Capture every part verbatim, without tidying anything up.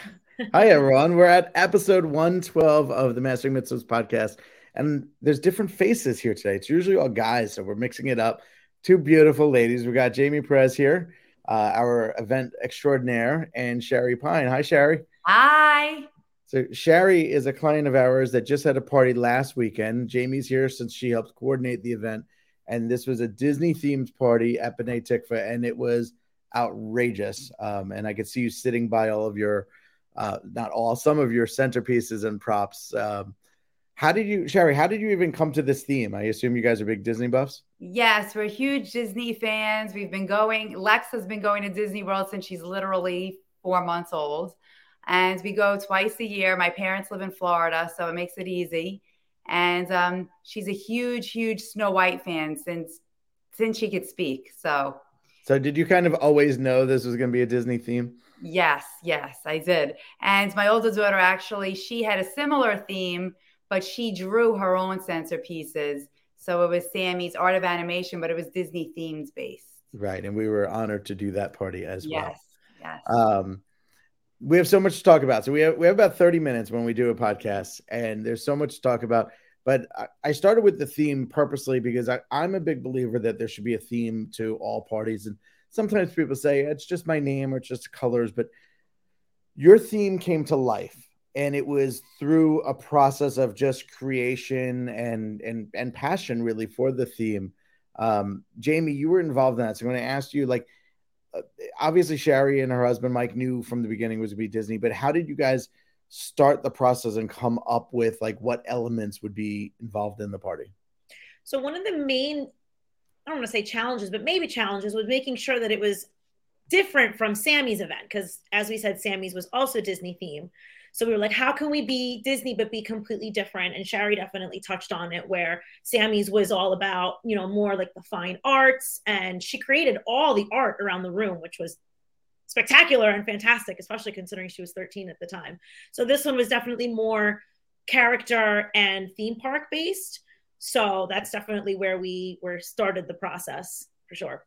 Hi, everyone. We're at episode one twelve of the Mastering Mitzvahs podcast, and there's different faces here today. It's usually all guys, so we're mixing it up. Two beautiful ladies. We got Jamie Perez here, Uh, our event extraordinaire, and Sherry Pine. Hi, Sherry. Hi. So Sherry is a client of ours that just had a party last weekend. Jamie's here since she helps coordinate the event. And this was a Disney-themed party at B'nai Tikvah, and it was outrageous. Um, and I could see you sitting by all of your, uh, not all, some of your centerpieces and props. Um, how did you, Sherry, how did you even come to this theme? I assume you guys are big Disney buffs? Yes, we're huge Disney fans. We've been going, Lexa's been going to Disney World since she's literally four months old. And we go twice a year. My parents live in Florida, so it makes it easy. And um, she's a huge, huge Snow White fan since since she could speak. So So did you kind of always know this was going to be a Disney theme? Yes, yes, I did. And my older daughter, actually, she had a similar theme, but she drew her own centerpieces. So it was Sammy's Art of Animation, but it was Disney themes based. Right. And we were honored to do that party as yes, well. Yes. Um, we have so much to talk about. So we have, we have about thirty minutes when we do a podcast, and there's so much to talk about, but I, I started with the theme purposely because I, I'm a big believer that there should be a theme to all parties. And sometimes people say, it's just my name or it's just colors, but your theme came to life. And it was through a process of just creation and and and passion, really, for the theme. Um, Jamie, you were involved in that. So I'm going to ask you, like, obviously Sherry and her husband, Mike, knew from the beginning it was going to be Disney. But how did you guys start the process and come up with, like, what elements would be involved in the party? So one of the main, I don't want to say challenges, but maybe challenges, was making sure that it was different from Sammy's event. Because, as we said, Sammy's was also Disney themed. So we were like, how can we be Disney but be completely different? And Sherry definitely touched on it, where Sammy's was all about, you know, more like the fine arts. And she created all the art around the room, which was spectacular and fantastic, especially considering she was thirteen at the time. So this one was definitely more character and theme park based. So that's definitely where we were started the process, for sure.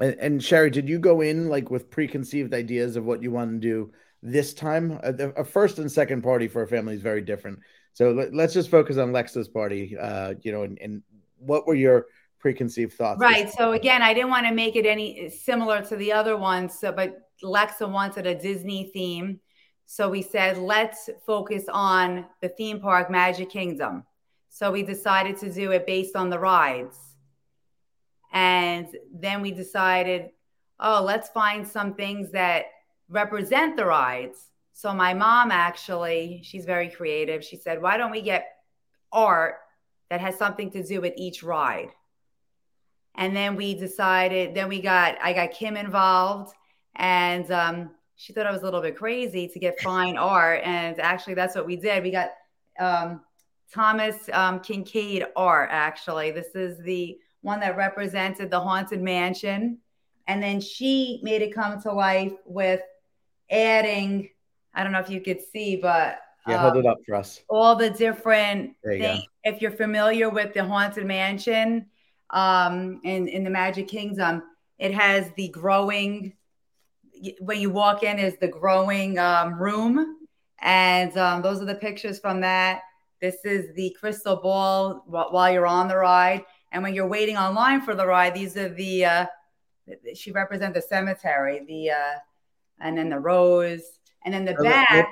And, and Sherry, did you go in like with preconceived ideas of what you want to do this time? A first and second party for a family is very different. So let's just focus on Lexa's party, uh, you know, and, and what were your preconceived thoughts? Right. So again, I didn't want to make it any similar to the other ones. So, but Lexa wanted a Disney theme. So we said, let's focus on the theme park, Magic Kingdom. So we decided to do it based on the rides. And then we decided, oh, let's find some things that represent the rides. So my mom, actually, she's very creative. She said, why don't we get art that has something to do with each ride? And then we decided, then we got, I got Kim involved, and um, she thought I was a little bit crazy to get fine art. And actually, that's what we did. We got um, Thomas um, Kincaid art, actually. This is the one that represented the Haunted Mansion. And then she made it come to life with adding, I don't know if you could see, but yeah, um, hold it up for us. All the different things. Go. If you're familiar with the Haunted Mansion um, in, in the Magic Kingdom, it has the growing, when you walk in is the growing um, room. And um, those are the pictures from that. This is the crystal ball while you're on the ride. And when you're waiting online for the ride, these are the, uh, she represents the cemetery, the, uh, and then the rose, and then the back,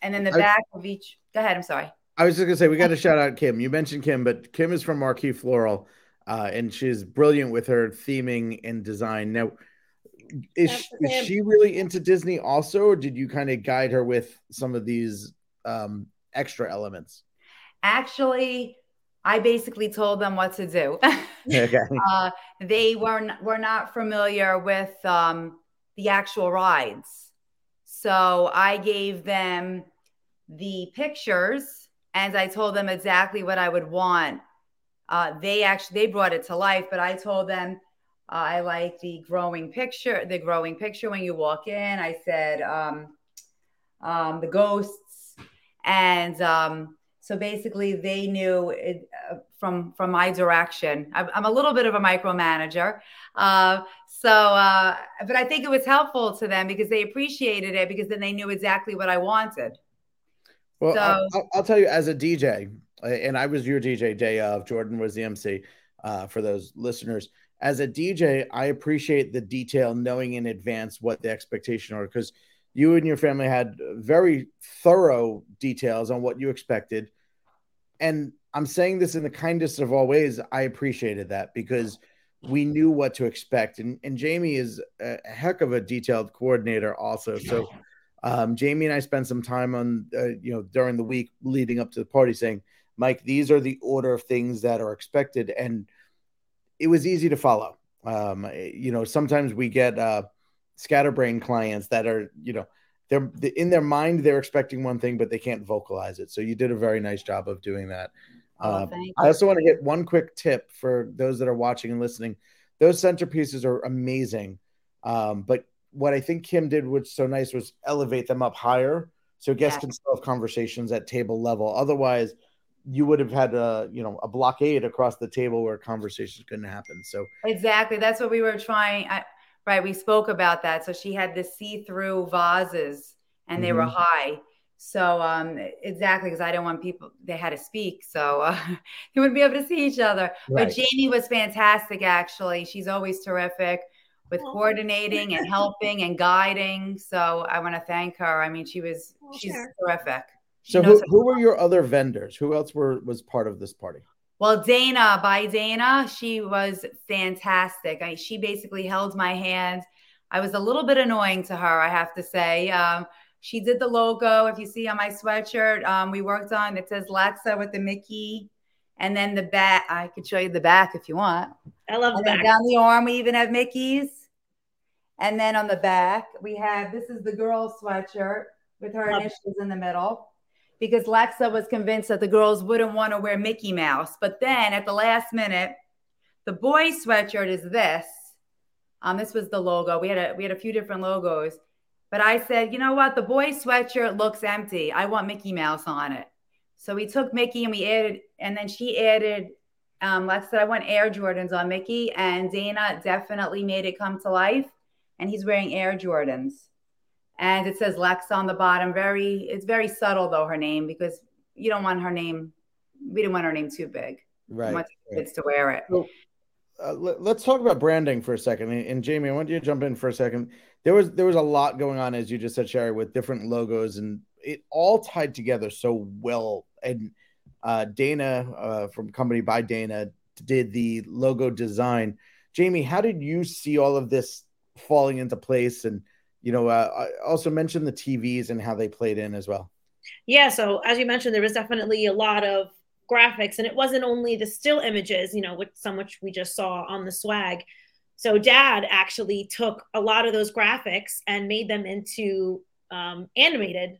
and then the back of each. Go ahead. I'm sorry. I was just gonna say, we got to shout out Kim. You mentioned Kim, but Kim is from Marquee Floral, uh, and she's brilliant with her theming and design. Now, is, is she really into Disney also, or did you kind of guide her with some of these um, extra elements? Actually, I basically told them what to do. Okay. uh, they were n- were not familiar with um, the actual rides. So I gave them the pictures and I told them exactly what I would want. Uh, they actually, they brought it to life, but I told them, uh, I like the growing picture, the growing picture when you walk in. I said, um, um, the ghosts. And um, so basically they knew it, uh, from, from my direction. I'm, I'm a little bit of a micromanager. Uh, so, uh, but I think it was helpful to them because they appreciated it, because then they knew exactly what I wanted. Well, so, I'll, I'll tell you, as a D J, and I was your D J day of, Jordan was the M C, uh, for those listeners. As a D J, I appreciate the detail, knowing in advance what the expectation are, because you and your family had very thorough details on what you expected. And I'm saying this in the kindest of all ways. I appreciated that because we knew what to expect. And, and Jamie is a heck of a detailed coordinator also. So um, Jamie and I spent some time on, uh, you know, during the week leading up to the party saying, Mike, these are the order of things that are expected. And it was easy to follow. Um, you know, sometimes we get uh, scatterbrain clients that are, you know, they're in their mind, they're expecting one thing, but they can't vocalize it. So you did a very nice job of doing that. Oh, um, I also want to hit one quick tip for those that are watching and listening. Those centerpieces are amazing. Um, but what I think Kim did, which was so nice, was elevate them up higher so guests yeah. can still have conversations at table level. Otherwise, you would have had a, you know, a blockade across the table where conversations couldn't happen. So exactly. That's what we were trying. I, right. We spoke about that. So she had the see-through vases and they mm-hmm. were high. So um, exactly. Cause I didn't want people, they had to speak. So uh, they wouldn't be able to see each other, right. But Jamie was fantastic. Actually, she's always terrific with oh. coordinating and helping and guiding. So I want to thank her. I mean, she was, oh, she's sure. terrific. So who, who were your other vendors? Who else were was part of this party? Well, Dana, by Dana, she was fantastic. I, she basically held my hand. I was a little bit annoying to her, I have to say. Um, she did the logo. If you see on my sweatshirt, um, we worked on, it says Lexa with the Mickey. And then the back, I could show you the back if you want. I love the back. Down the arm, we even have Mickey's. And then on the back, we have, this is the girl's sweatshirt with her love initials it. in the middle. Because Lexa was convinced that the girls wouldn't want to wear Mickey Mouse. But then at the last minute, the boys' sweatshirt is this. Um, this was the logo. We had a we had a few different logos. But I said, you know what? The boys' sweatshirt looks empty. I want Mickey Mouse on it. So we took Mickey and we added, and then she added, um, Lexa said, I want Air Jordans on Mickey. And Dana definitely made it come to life. And he's wearing Air Jordans. And it says Lex on the bottom. Very, it's very subtle though, her name, because you don't want her name. We didn't want her name too big. Right. We want the kids to wear it. So, uh, let's talk about branding for a second. And, and Jamie, I want you to jump in for a second. There was there was a lot going on, as you just said, Sherry, with different logos, and it all tied together so well. And uh, Dana uh, from Company by Dana did the logo design. Jamie, how did you see all of this falling into place? And you know, uh, I also mentioned the T Vs and how they played in as well. Yeah. So as you mentioned, there was definitely a lot of graphics, and it wasn't only the still images, you know, which some which we just saw on the swag. So Dad actually took a lot of those graphics and made them into um, animated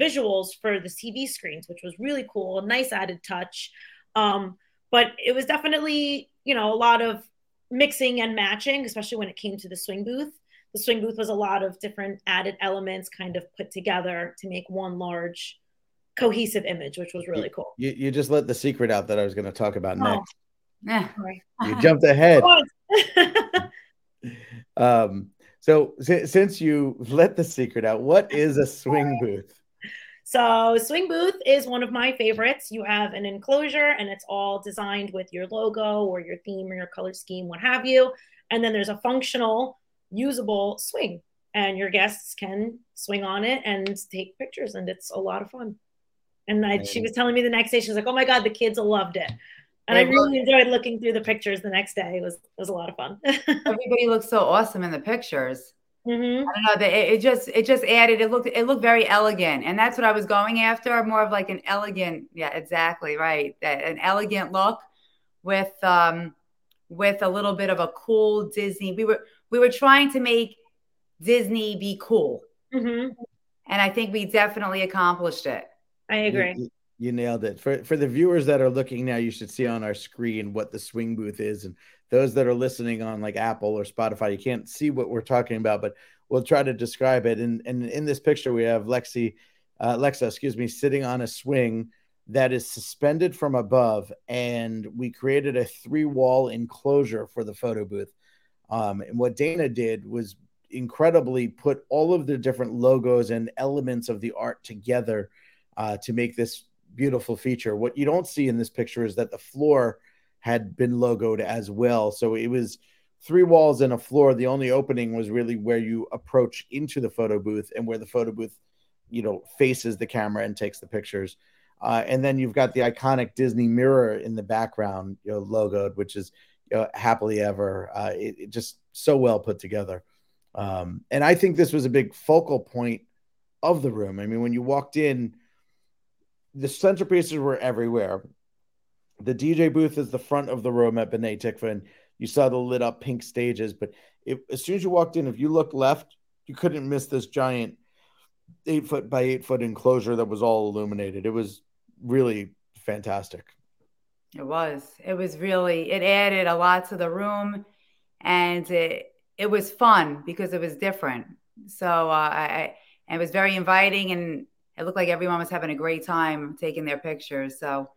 visuals for the T V screens, which was really cool. A nice added touch. Um, but it was definitely, you know, a lot of mixing and matching, especially when it came to the swing booth. The swing booth was a lot of different added elements kind of put together to make one large cohesive image, which was really you, cool. You, you just let the secret out that I was going to talk about oh. next. You jumped ahead. um, so si- since you let the secret out, what is a swing booth? So swing booth is one of my favorites. You have an enclosure and it's all designed with your logo or your theme or your color scheme, what have you. And then there's a functional usable swing, and your guests can swing on it and take pictures, and it's a lot of fun. And I, she was telling me the next day, she was like, oh my god, the kids loved it. And, and I really looked, enjoyed looking through the pictures the next day. It was it was a lot of fun. Everybody looked so awesome in the pictures. Mm-hmm. I don't know. It, it just it just added. It looked it looked very elegant, and that's what I was going after. More of like an elegant. Yeah, exactly right. That an elegant look with um with a little bit of a cool Disney. We were we were trying to make Disney be cool, mm-hmm. and I think we definitely accomplished it. I agree. You, you nailed it. For for the viewers that are looking now, you should see on our screen what the swing booth is, and those that are listening on like Apple or Spotify, you can't see what we're talking about, but we'll try to describe it. And and in this picture, we have Lexi, uh, Lexa, excuse me, sitting on a swing that is suspended from above, and we created a three-wall enclosure for the photo booth. Um, and what Dana did was incredibly put all of the different logos and elements of the art together uh, to make this beautiful feature. What you don't see in this picture is that the floor had been logoed as well. So it was three walls and a floor. The only opening was really where you approach into the photo booth and where the photo booth, you know, faces the camera and takes the pictures. Uh, and then you've got the iconic Disney mirror in the background, you know, logoed, which is you know, happily ever. Uh, it, it just so well put together. Um, and I think this was a big focal point of the room. I mean, when you walked in, the centerpieces were everywhere. The D J booth is the front of the room at B'nai Tikvah, and you saw the lit up pink stages. But if, as soon as you walked in, if you looked left, you couldn't miss this giant eight foot by eight foot enclosure that was all illuminated. It was really fantastic. It was. It was really. It added a lot to the room, and it it was fun because it was different. So uh, I, I it was very inviting, and it looked like everyone was having a great time taking their pictures. So.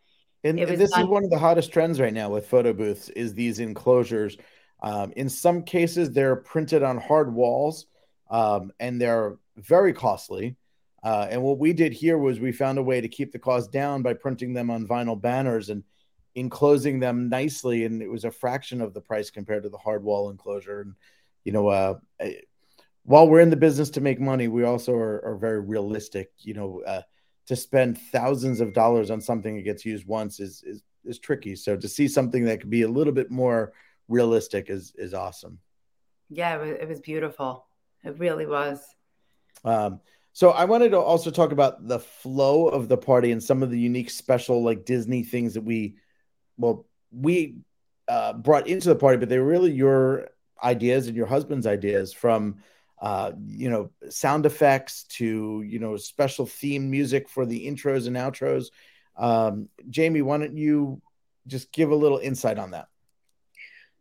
And, and this not- is one of the hottest trends right now with photo booths is these enclosures. Um, in some cases, they're printed on hard walls um, and they're very costly. Uh, and what we did here was we found a way to keep the cost down by printing them on vinyl banners and enclosing them nicely. And it was a fraction of the price compared to the hard wall enclosure. And, you know, uh, while we're in the business to make money, we also are, are very realistic, you know, uh, to spend thousands of dollars on something that gets used once is, is, is tricky. So to see something that could be a little bit more realistic is, is awesome. Yeah, it was, it was beautiful. It really was. Um, so I wanted to also talk about the flow of the party and some of the unique special like Disney things that we, well, we uh, brought into the party, but they were really your ideas and your husband's ideas from, Uh, you know, sound effects to, you know, special theme music for the intros and outros. Um, Jamie, why don't you just give a little insight on that?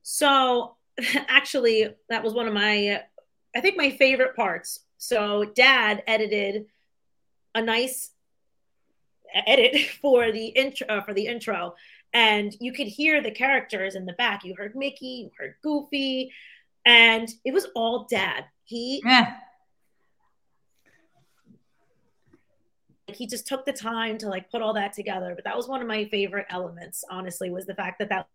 So actually, that was one of my, I think my favorite parts. So Dad edited a nice edit for the intro, uh, for the intro. And you could hear the characters in the back. You heard Mickey, you heard Goofy, and it was all Dad. He, yeah. he just took the time to like put all that together. But that was one of my favorite elements, honestly, was the fact that that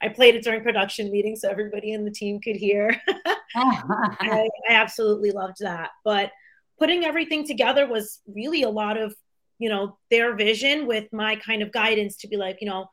I played it during production meetings so everybody in the team could hear. I, I absolutely loved that. But putting everything together was really a lot of, you know, their vision with my kind of guidance to be like, you know,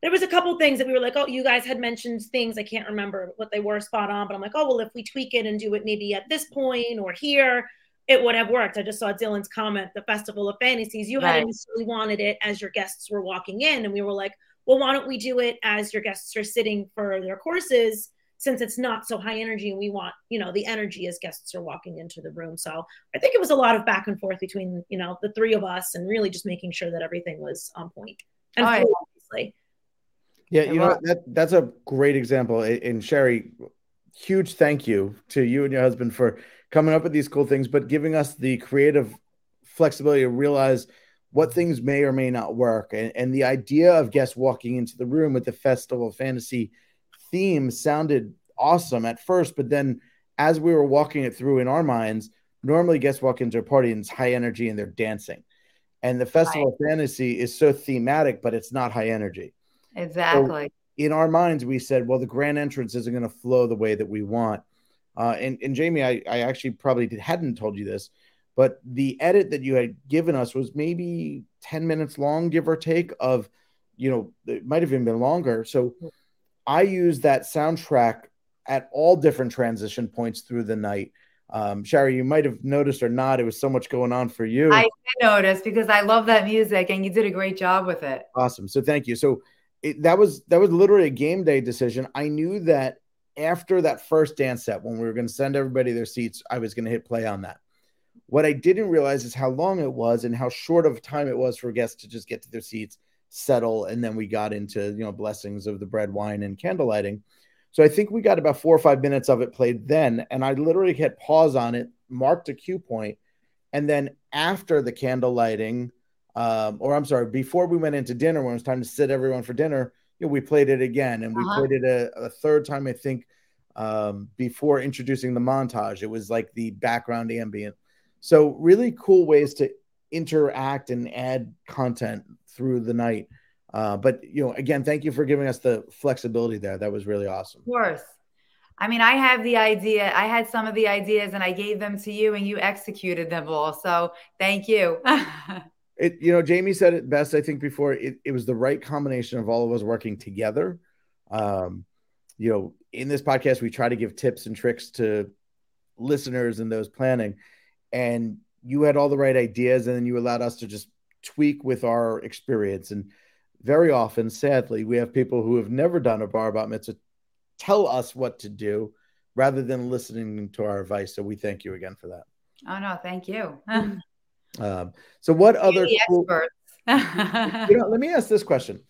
there was a couple things that we were like, oh, you guys had mentioned things. I can't remember what they were spot on, but I'm like, oh, well, if we tweak it and do it maybe at this point or here, it would have worked. I just saw Dylan's comment, the Festival of Fantasies. You right. hadn't necessarily wanted it as your guests were walking in. And we were like, well, why don't we do it as your guests are sitting for their courses, since it's not so high energy and we want, you know, the energy as guests are walking into the room. So I think it was a lot of back and forth between, you know, the three of us and really just making sure that everything was on point. And right. cool, obviously. Yeah, you know, that that's a great example. And Sherry, huge thank you to you and your husband for coming up with these cool things, but giving us the creative flexibility to realize what things may or may not work. And, and the idea of guests walking into the room with the Festival of Fantasy theme sounded awesome at first, but then as we were walking it through in our minds, normally guests walk into a party and it's high energy and they're dancing. And the Festival right. of Fantasy is so thematic, but it's not high energy. Exactly. So in our minds, we said, well, the grand entrance isn't going to flow the way that we want. Uh, and, and Jamie, I, I actually probably did, hadn't told you this, but the edit that you had given us was maybe ten minutes long, give or take, of you know, it might have even been longer. So I used that soundtrack at all different transition points through the night. Um, Sherry, you might have noticed or not, it was so much going on for you. I did notice because I love that music and you did a great job with it. Awesome. So thank you. So it, that was that was literally a game day decision. I knew that after that first dance set, when we were going to send everybody their seats, I was going to hit play on that. What I didn't realize is how long it was and how short of time it was for guests to just get to their seats, settle, and then we got into, you know, blessings of the bread, wine, and candle lighting. So I think we got about four or five minutes of it played then, and I literally hit pause on it, marked a cue point, and then after the candle lighting, um, or I'm sorry, before we went into dinner, when it was time to sit everyone for dinner, you know, we played it again, and uh-huh. we played it a, a third time, I think, um, before introducing the montage. It was like the background ambient. So really cool ways to interact and add content through the night. Uh, but, you know, again, thank you for giving us the flexibility there. That was really awesome. Of course. I mean, I have the idea. I had some of the ideas and I gave them to you and you executed them all. So thank you. it, you know, Jamie said it best, I think, before. It, it was the right combination of all of us working together. Um, you know, in this podcast, we try to give tips and tricks to listeners and those planning. And you had all the right ideas and then you allowed us to just tweak with our experience. And very often, sadly, we have people who have never done a bar bat mitzvah tell us what to do rather than listening to our advice. So we thank you again for that. Oh, no, thank you. um, so what You're other cool- experts? you know, let me ask this question.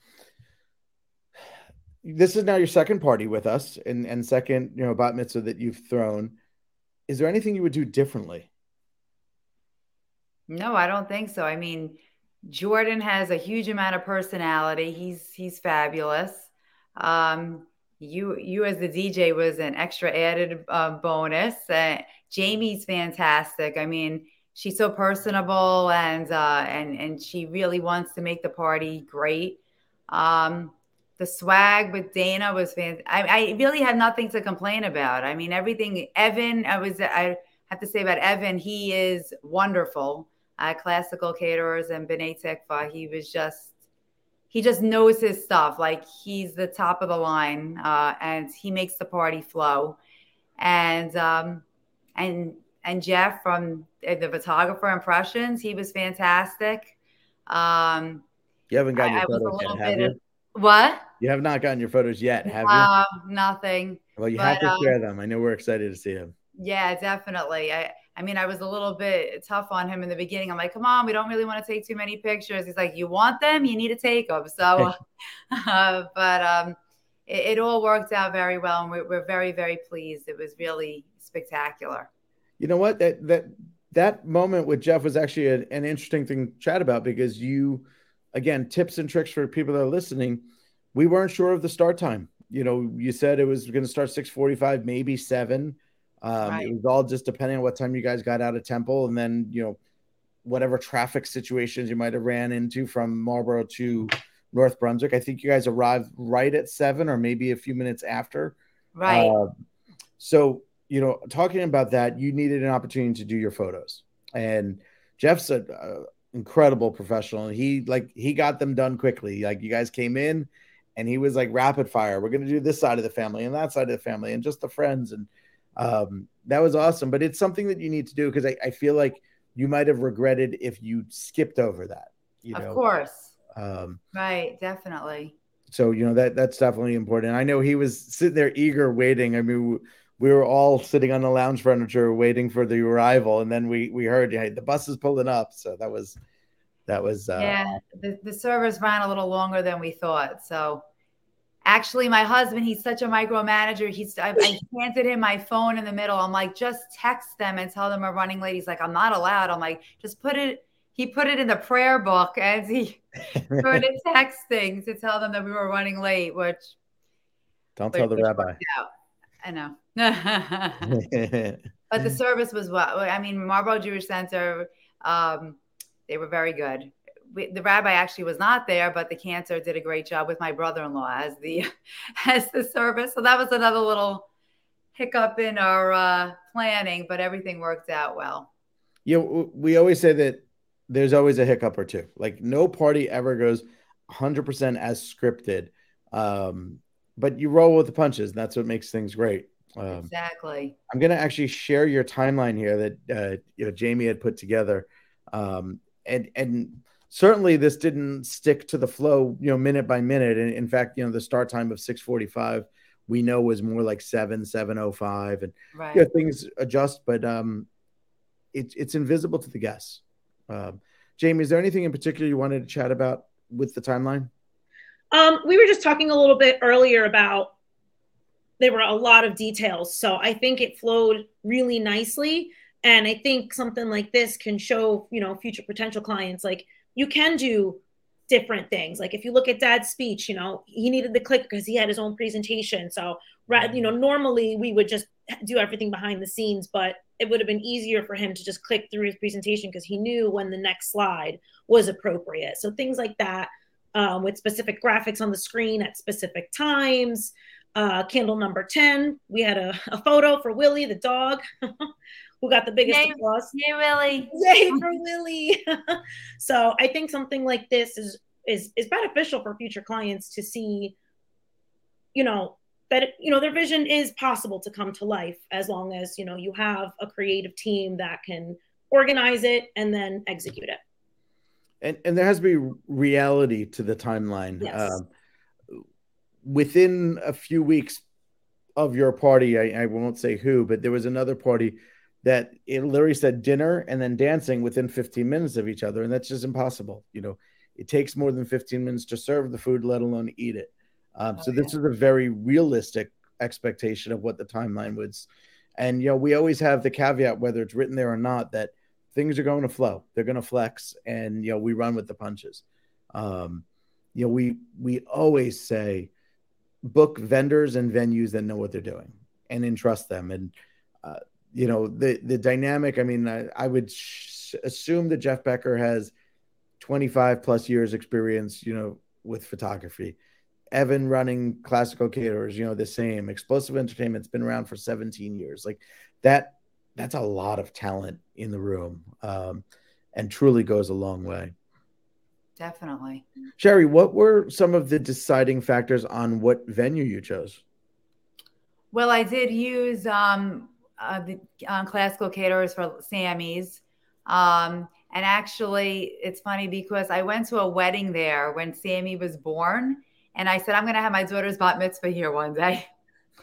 This is now your second party with us and, and second, you know, bat mitzvah that you've thrown. Is there anything you would do differently? No, I don't think so. I mean, Jordan has a huge amount of personality. He's he's fabulous. Um, you you as the D J was an extra added uh, bonus. Uh, Jamie's fantastic. I mean, she's so personable and uh, and and she really wants to make the party great. Um, the swag with Dana was fantastic. I, I really have nothing to complain about. I mean, everything. Evan, I was I have to say about Evan, he is wonderful. Uh, classical caterers and B'nai Tikvah. He was just, he just knows his stuff. Like he's the top of the line uh, and he makes the party flow. And, um, and, and Jeff from the photographer impressions, he was fantastic. Um, you haven't gotten your I, photos I yet, have you? Of, what? You have not gotten your photos yet, have you? Uh, nothing. Well, you but, have to um, share them. I know we're excited to see them. Yeah, definitely. I, I mean, I was a little bit tough on him in the beginning. I'm like, come on, we don't really want to take too many pictures. He's like, you want them? You need to take them. So, uh, but um, it, it all worked out very well. And we're, we're very, very pleased. It was really spectacular. You know what? That that that moment with Jeff was actually a, an interesting thing to chat about because you, again, tips and tricks for people that are listening. We weren't sure of the start time. You know, you said it was going to start six forty-five, maybe seven. Um, right. It was all just depending on what time you guys got out of Temple and then, you know, whatever traffic situations you might have ran into from Marlboro to North Brunswick. I think you guys arrived right at seven or maybe a few minutes after. Right. Uh, so, you know, talking about that, you needed an opportunity to do your photos. And Jeff's an uh, incredible professional. And he like he got them done quickly. Like you guys came in and he was like rapid fire. We're going to do this side of the family and that side of the family and just the friends and. Um, that was awesome, but it's something that you need to do because I, I feel like you might have regretted if you skipped over that. You know? Of course. Um, right, definitely. So, you know, that that's definitely important. I know he was sitting there eager, waiting. I mean, we were all sitting on the lounge furniture waiting for the arrival, and then we we heard, hey, the bus is pulling up. So that was, that was. Uh, yeah, the, the service ran a little longer than we thought, so. Actually, my husband, he's such a micromanager. He's I, I handed him my phone in the middle. I'm like, just text them and tell them we're running late. He's like, I'm not allowed. I'm like, just put it. He put it in the prayer book and he started texting to tell them that we were running late, which. Don't tell the rabbi. I know. But the service was what? I mean, Marlboro Jewish Center, um, they were very good. We, the rabbi actually was not there, but the cantor did a great job with my brother-in-law as the as the service. So that was another little hiccup in our uh, planning, but everything worked out well. Yeah, you know, we always say that there's always a hiccup or two. Like no party ever goes, one hundred percent as scripted. Um, but you roll with the punches, and that's what makes things great. Um, exactly. I'm going to actually share your timeline here that uh, you know, Jamie had put together. Um, and and certainly this didn't stick to the flow, you know, minute by minute. And in fact, you know, the start time of six forty-five we know was more like seven, seven oh five and right. you know, things adjust, but um, it, it's invisible to the guests. Um, Jamie, is there anything in particular you wanted to chat about with the timeline? Um, we were just talking a little bit earlier about there were a lot of details. So I think it flowed really nicely. And I think something like this can show, you know, future potential clients, like you can do different things. Like if you look at Dad's speech, you know, he needed the clicker because he had his own presentation. So, you know, normally we would just do everything behind the scenes, but it would have been easier for him to just click through his presentation because he knew when the next slide was appropriate. So things like that, um, with specific graphics on the screen at specific times. Uh, candle number ten we had a, a photo for Willie, the dog, who got the biggest yay, applause. Yay, Willie. Yay for Willie. So I think something like this is, is, is beneficial for future clients to see, you know, that, it, you know, their vision is possible to come to life as long as, you know, you have a creative team that can organize it and then execute it. And, and there has to be reality to the timeline. Yes. Um, within a few weeks of your party, I, I won't say who, but there was another party that it literally said dinner and then dancing within fifteen minutes of each other. And that's just impossible. You know, it takes more than fifteen minutes to serve the food, let alone eat it. Um, oh, so yeah. This is a very realistic expectation of what the timeline was. And, you know, we always have the caveat, whether it's written there or not, that things are going to flow. They're going to flex. And, you know, we run with the punches. Um, you know, we, we always say, book vendors and venues that know what they're doing and entrust them. And, uh, you know, the, the dynamic, I mean, I, I would sh- assume that Jeff Becker has twenty-five plus years experience, you know, with photography. Evan running Classical Caterers, you know, the same. Explosive Entertainment's been around for seventeen years Like that, that's a lot of talent in the room, um, and truly goes a long way. Definitely. Sherry, what were some of the deciding factors on what venue you chose? Well, I did use um, uh, the uh, Classical Caterers for Sammy's. Um, and actually, it's funny because I went to a wedding there when Sammy was born. And I said, I'm going to have my daughter's bat mitzvah here one day.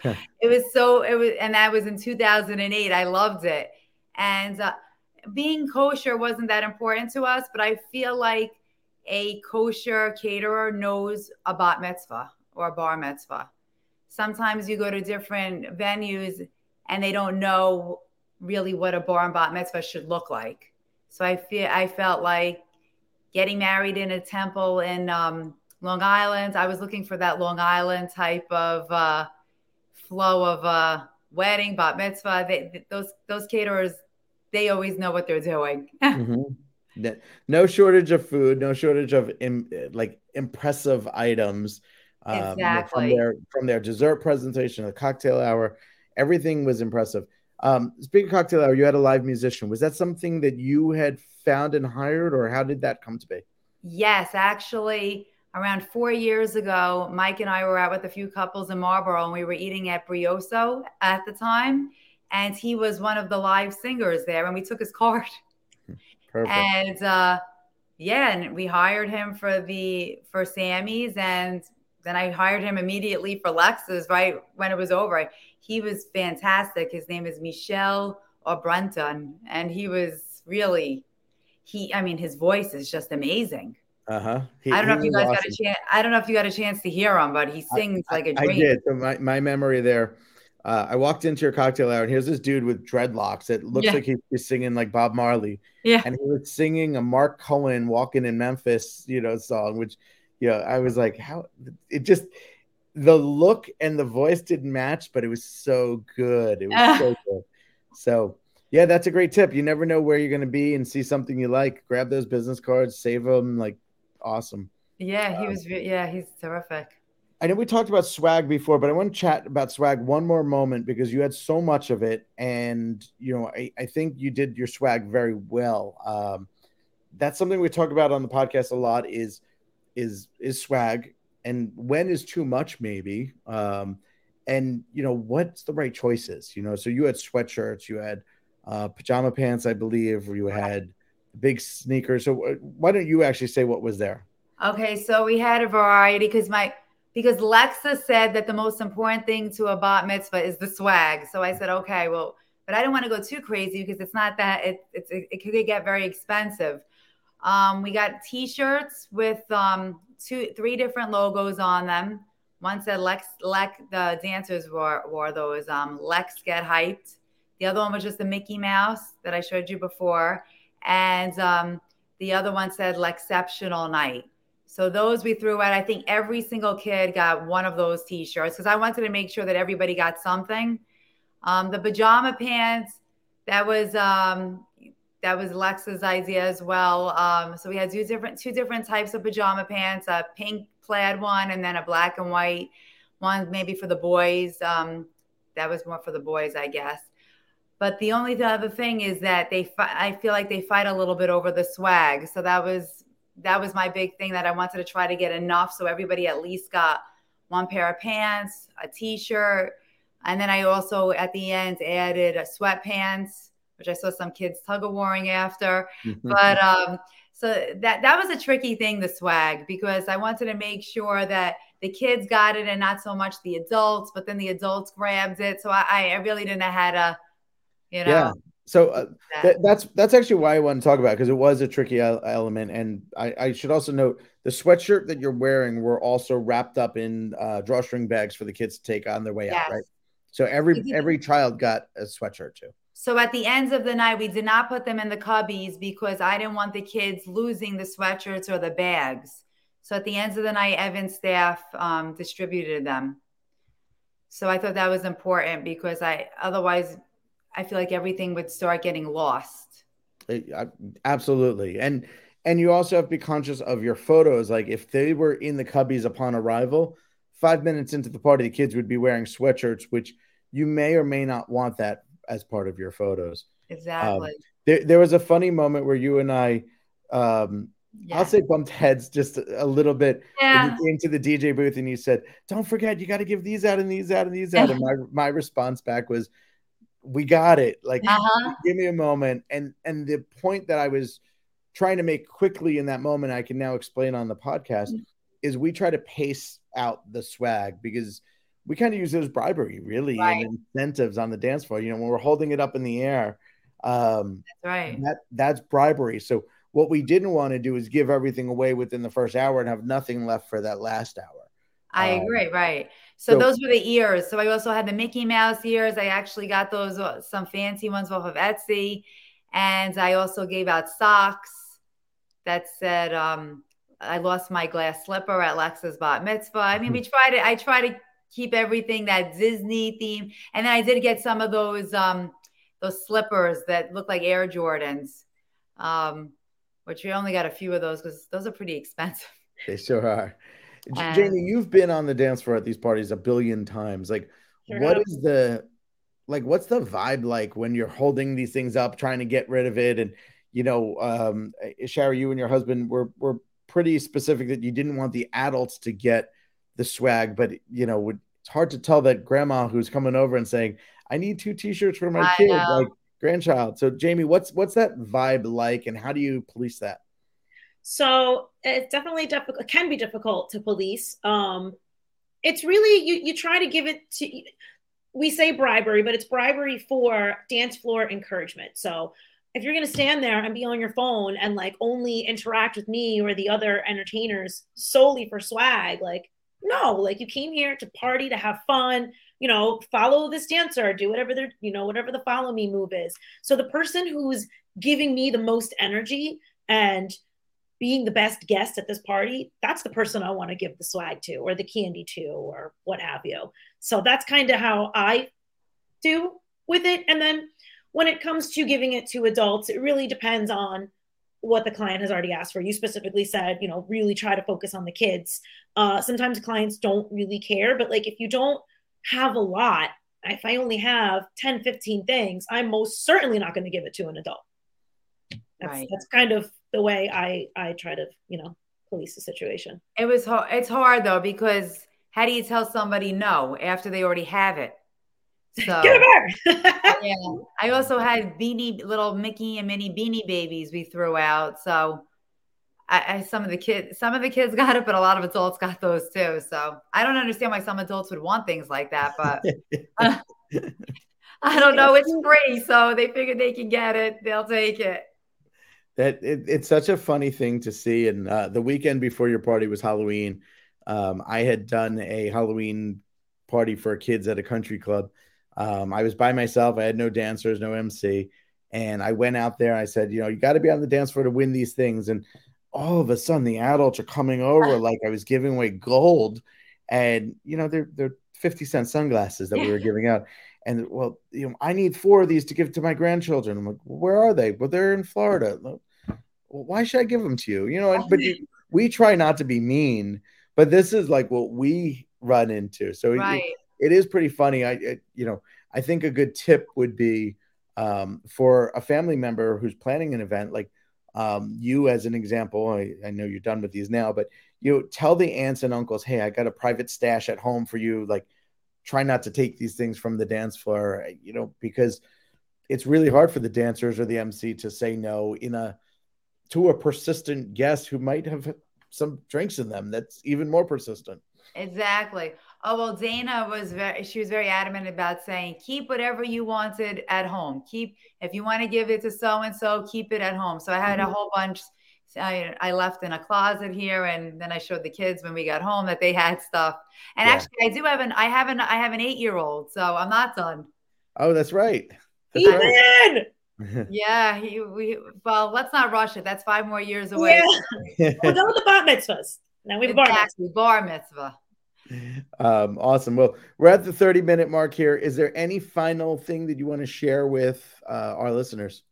It was so, it was, and that was in two thousand eight I loved it. And uh, being kosher wasn't that important to us, but I feel like a kosher caterer knows a bat mitzvah or a bar mitzvah. Sometimes you go to different venues and they don't know really what a bar and bat mitzvah should look like. So I feel I felt like getting married in a temple in um, Long Island. I was looking for that Long Island type of uh, flow of a uh, wedding, bat mitzvah. They, they, those those caterers, they always know what they're doing. Mm-hmm. No shortage of food, no shortage of im- like impressive items. Um, exactly. You know, from their from their dessert presentation, the cocktail hour, everything was impressive. Um, speaking of cocktail hour, you had a live musician. Was that something that you had found and hired, or how did that come to be? Yes, actually, around four years ago, Mike and I were out with a few couples in Marlboro, and we were eating at Brioso at the time, and he was one of the live singers there, and we took his card. Perfect. And uh, yeah, and we hired him for the for Sammy's, and then I hired him immediately for Lexa's right when it was over. He was fantastic. His name is Michelle O'Brenton, and he was really he. I mean, his voice is just amazing. Uh huh. I don't know if you guys awesome. got a chance. I don't know if you got a chance to hear him, but he sings I, like a dream. I did. So my my memory there. Uh, I walked into your cocktail hour, and here's this dude with dreadlocks. It looks yeah. like he, he's singing like Bob Marley. Yeah. And he was singing a Mark Cohen Walking in Memphis, you know, song, which, you know, I was like, how it just, the look and the voice didn't match, but it was so good. It was uh. so good. So yeah, that's a great tip. You never know where you're going to be and see something you like. Grab those business cards, save them. Like, awesome. Yeah, he um, was, re- yeah, he's terrific. I know we talked about swag before, but I want to chat about swag one more moment because you had so much of it. And, you know, I, I think you did your swag very well. Um, that's something we talk about on the podcast a lot is is is swag, and when is too much, maybe. Um, and you know, what's the right choices? You know, so you had sweatshirts, you had uh, pajama pants, I believe, or you had big sneakers. So why don't you actually say what was there? Okay, so we had a variety because my because Lexa said that the most important thing to a bat mitzvah is the swag. So I said, okay, well, but I didn't want to go too crazy because it's not that it it, it, it could get very expensive. Um, we got T-shirts with um, two, three different logos on them. One said Lex, Lex. The dancers wore, wore those. Um, Lex Get Hyped. The other one was just the Mickey Mouse that I showed you before, and um, the other one said Lexceptional Night. So those we threw out. I think every single kid got one of those T-shirts because I wanted to make sure that everybody got something. Um, the pajama pants. That was. Um, That was Lex's idea as well. Um, so we had two different two different types of pajama pants, a pink plaid one and then a black and white one, maybe for the boys. Um, that was more for the boys, I guess. But the only other thing is that they fi- I feel like they fight a little bit over the swag. So that was that was my big thing that I wanted to try to get enough so everybody at least got one pair of pants, a T-shirt. And then I also at the end added a sweatpants, which I saw some kids tug-of-warring after. But um, so that that was a tricky thing, the swag, because I wanted to make sure that the kids got it and not so much the adults, but then the adults grabbed it. So I, I really didn't know how to, you know. Yeah. So uh, that. th- that's that's actually why I want to talk about it, because it was a tricky el- element. And I, I should also note the sweatshirt that you're wearing were also wrapped up in uh, drawstring bags for the kids to take on their way yes. out, right? So every every child got a sweatshirt too. So at the ends of the night, we did not put them in the cubbies because I didn't want the kids losing the sweatshirts or the bags. So at the ends of the night, Evan's staff um, distributed them. So I thought that was important because I otherwise I feel like everything would start getting lost. Absolutely. And and you also have to be conscious of your photos. Like if they were in the cubbies upon arrival, five minutes into the party, the kids would be wearing sweatshirts, which you may or may not want that as part of your photos. Exactly. Um, there, there was a funny moment where you and I, um, yeah. I'll say bumped heads just a, a little bit yeah. into the D J booth. And you said, don't forget, you got to give these out and these out and these out. And my, my response back was, we got it. Like, uh-huh. give me a moment. And, and the point that I was trying to make quickly in that moment, I can now explain on the podcast mm-hmm. is we try to pace out the swag because we kind of use it as bribery, really, right. and incentives on the dance floor. You know, when we're holding it up in the air, um, that's right. That, that's bribery. So what we didn't want to do is give everything away within the first hour and have nothing left for that last hour. I um, agree, right. So, so those were the ears. So I also had the Mickey Mouse ears. I actually got those, uh, some fancy ones off of Etsy. And I also gave out socks that said, um, I lost my glass slipper at Lex's bat mitzvah. I mean, we tried to, I tried to, keep everything that Disney theme. And then I did get some of those um, those slippers that look like Air Jordans, um, which we only got a few of those because those are pretty expensive. They sure are. And Jamie, you've been on the dance floor at these parties a billion times. Like, sure. what is the like? What's the vibe like when you're holding these things up, trying to get rid of it? And you know, um, Sherry, you and your husband were were pretty specific that you didn't want the adults to get the swag, but you know, it's hard to tell that grandma who's coming over and saying, I need two T-shirts for my I kid, know. like grandchild. So Jamie, what's, what's that vibe like and how do you police that? So it's definitely difficult, can be difficult to police. Um, it's really, you, you try to give it to, we say bribery, but it's bribery for dance floor encouragement. So if you're going to stand there and be on your phone and like only interact with me or the other entertainers solely for swag, like, no, like you came here to party, to have fun, you know, follow this dancer, do whatever they're, you know, whatever the follow me move is. So the person who's giving me the most energy and being the best guest at this party, that's the person I want to give the swag to or the candy to or what have you. So that's kind of how I do with it. And then when it comes to giving it to adults, it really depends on what the client has already asked for. You specifically said, you know, really try to focus on the kids. Uh, sometimes clients don't really care, but like, if you don't have a lot, if I only have ten, fifteen things, I'm most certainly not going to give it to an adult. That's, right. that's kind of the way I, I try to, you know, police the situation. It was hard. It's hard though, because how do you tell somebody no after they already have it? So, get it back. Yeah. I also had beanie, little Mickey and Minnie Beanie Babies we threw out. So I, I some of the kids, some of the kids got it, but a lot of adults got those too. So I don't understand why some adults would want things like that, but uh, I don't know. It's free, so they figured they can get it. They'll take it. That it, it's such a funny thing to see. And uh, the weekend before your party was Halloween. Um, I had done a Halloween party for kids at a country club. Um, I was by myself. I had no dancers, no M C. And I went out there and I said, you know, you got to be on the dance floor to win these things. And all of a sudden the adults are coming over like I was giving away gold. And, you know, they're, they're fifty cent sunglasses that we were giving out. And, well, you know, I need four of these to give to my grandchildren. I'm like, where are they? Well, they're in Florida. Well, why should I give them to you? You know, and, but you, we try not to be mean, but this is like what we run into. So right. it, it is pretty funny. I, it, you know, I think a good tip would be um, for a family member who's planning an event, like um, you as an example, I, I know you're done with these now, but you know, tell the aunts and uncles, hey, I got a private stash at home for you. Like, try not to take these things from the dance floor, you know, because it's really hard for the dancers or the M C to say no in a to a persistent guest who might have some drinks in them. That's even more persistent. Exactly. Oh, well, Dana was very, she was very adamant about saying, keep whatever you wanted at home. Keep, if you want to give it to so-and-so, keep it at home. So I had mm-hmm. a whole bunch. I, I left in a closet here, and then I showed the kids when we got home that they had stuff. And yeah. actually, I do have an I have an I have an eight year old, so I'm not done. Oh, that's right. That's Ethan. Right. yeah, he, we well, let's not rush it. That's five more years away. Yeah. We're done with the bat mitzvahs. Now we have exactly. bar mitzvah. Bar mitzvah. Um, awesome. Well, we're at the thirty minute mark here. Is there any final thing that you want to share with uh, our listeners?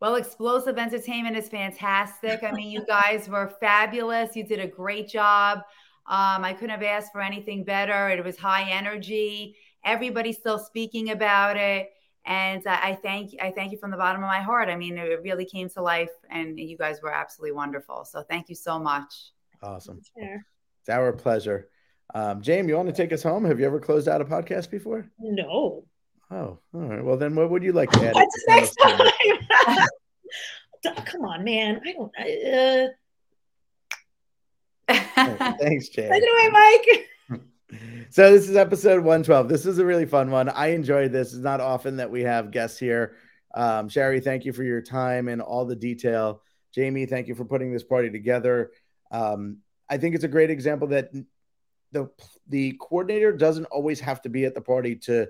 Well, Explosive Entertainment is fantastic. I mean, you guys were fabulous. You did a great job. Um, I couldn't have asked for anything better. It was high energy. Everybody's still speaking about it. And I, I thank I thank you from the bottom of my heart. I mean, it really came to life, and you guys were absolutely wonderful. So thank you so much. Awesome. It's our pleasure. Um, Jamie, you want to take us home? Have you ever closed out a podcast before? No. Oh, all right. Well, then what would you like to add? What's the next time? oh, come on, man. I don't know. Uh... Thanks, Jay. Take it away, Mike. So this is episode one twelve. This is a really fun one. I enjoyed this. It's not often that we have guests here. Um, Sherry, thank you for your time and all the detail. Jamie, thank you for putting this party together. Um, I think it's a great example that the the coordinator doesn't always have to be at the party to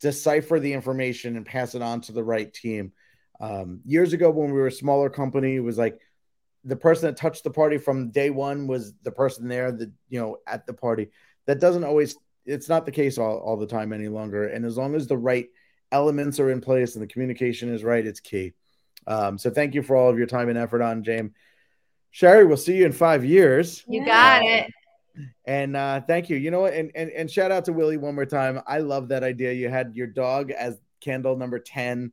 decipher the information and pass it on to the right team. Um, years ago, when we were a smaller company, it was like the person that touched the party from day one was the person there that, you know, at the party. That doesn't always, it's not the case all, all the time any longer. And as long as the right elements are in place and the communication is right, it's key. Um, so thank you for all of your time and effort on James. Sherry, we'll see you in five years. You got uh, it. And uh, thank you. You know what? And, and and shout out to Willie one more time. I love that idea. You had your dog as candle number ten,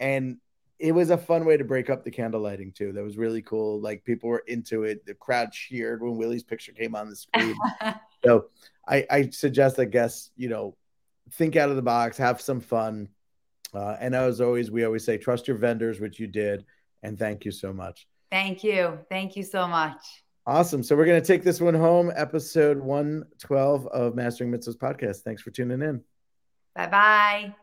and it was a fun way to break up the candle lighting too. That was really cool. Like, people were into it. The crowd cheered when Willie's picture came on the screen. So I, I suggest that guests, you know, think out of the box, have some fun. Uh, and as always, we always say, trust your vendors, which you did. And thank you so much. Thank you. Thank you so much. Awesome. So we're going to take this one home, episode one twelve of Mastering Mitzvahs podcast. Thanks for tuning in. Bye-bye.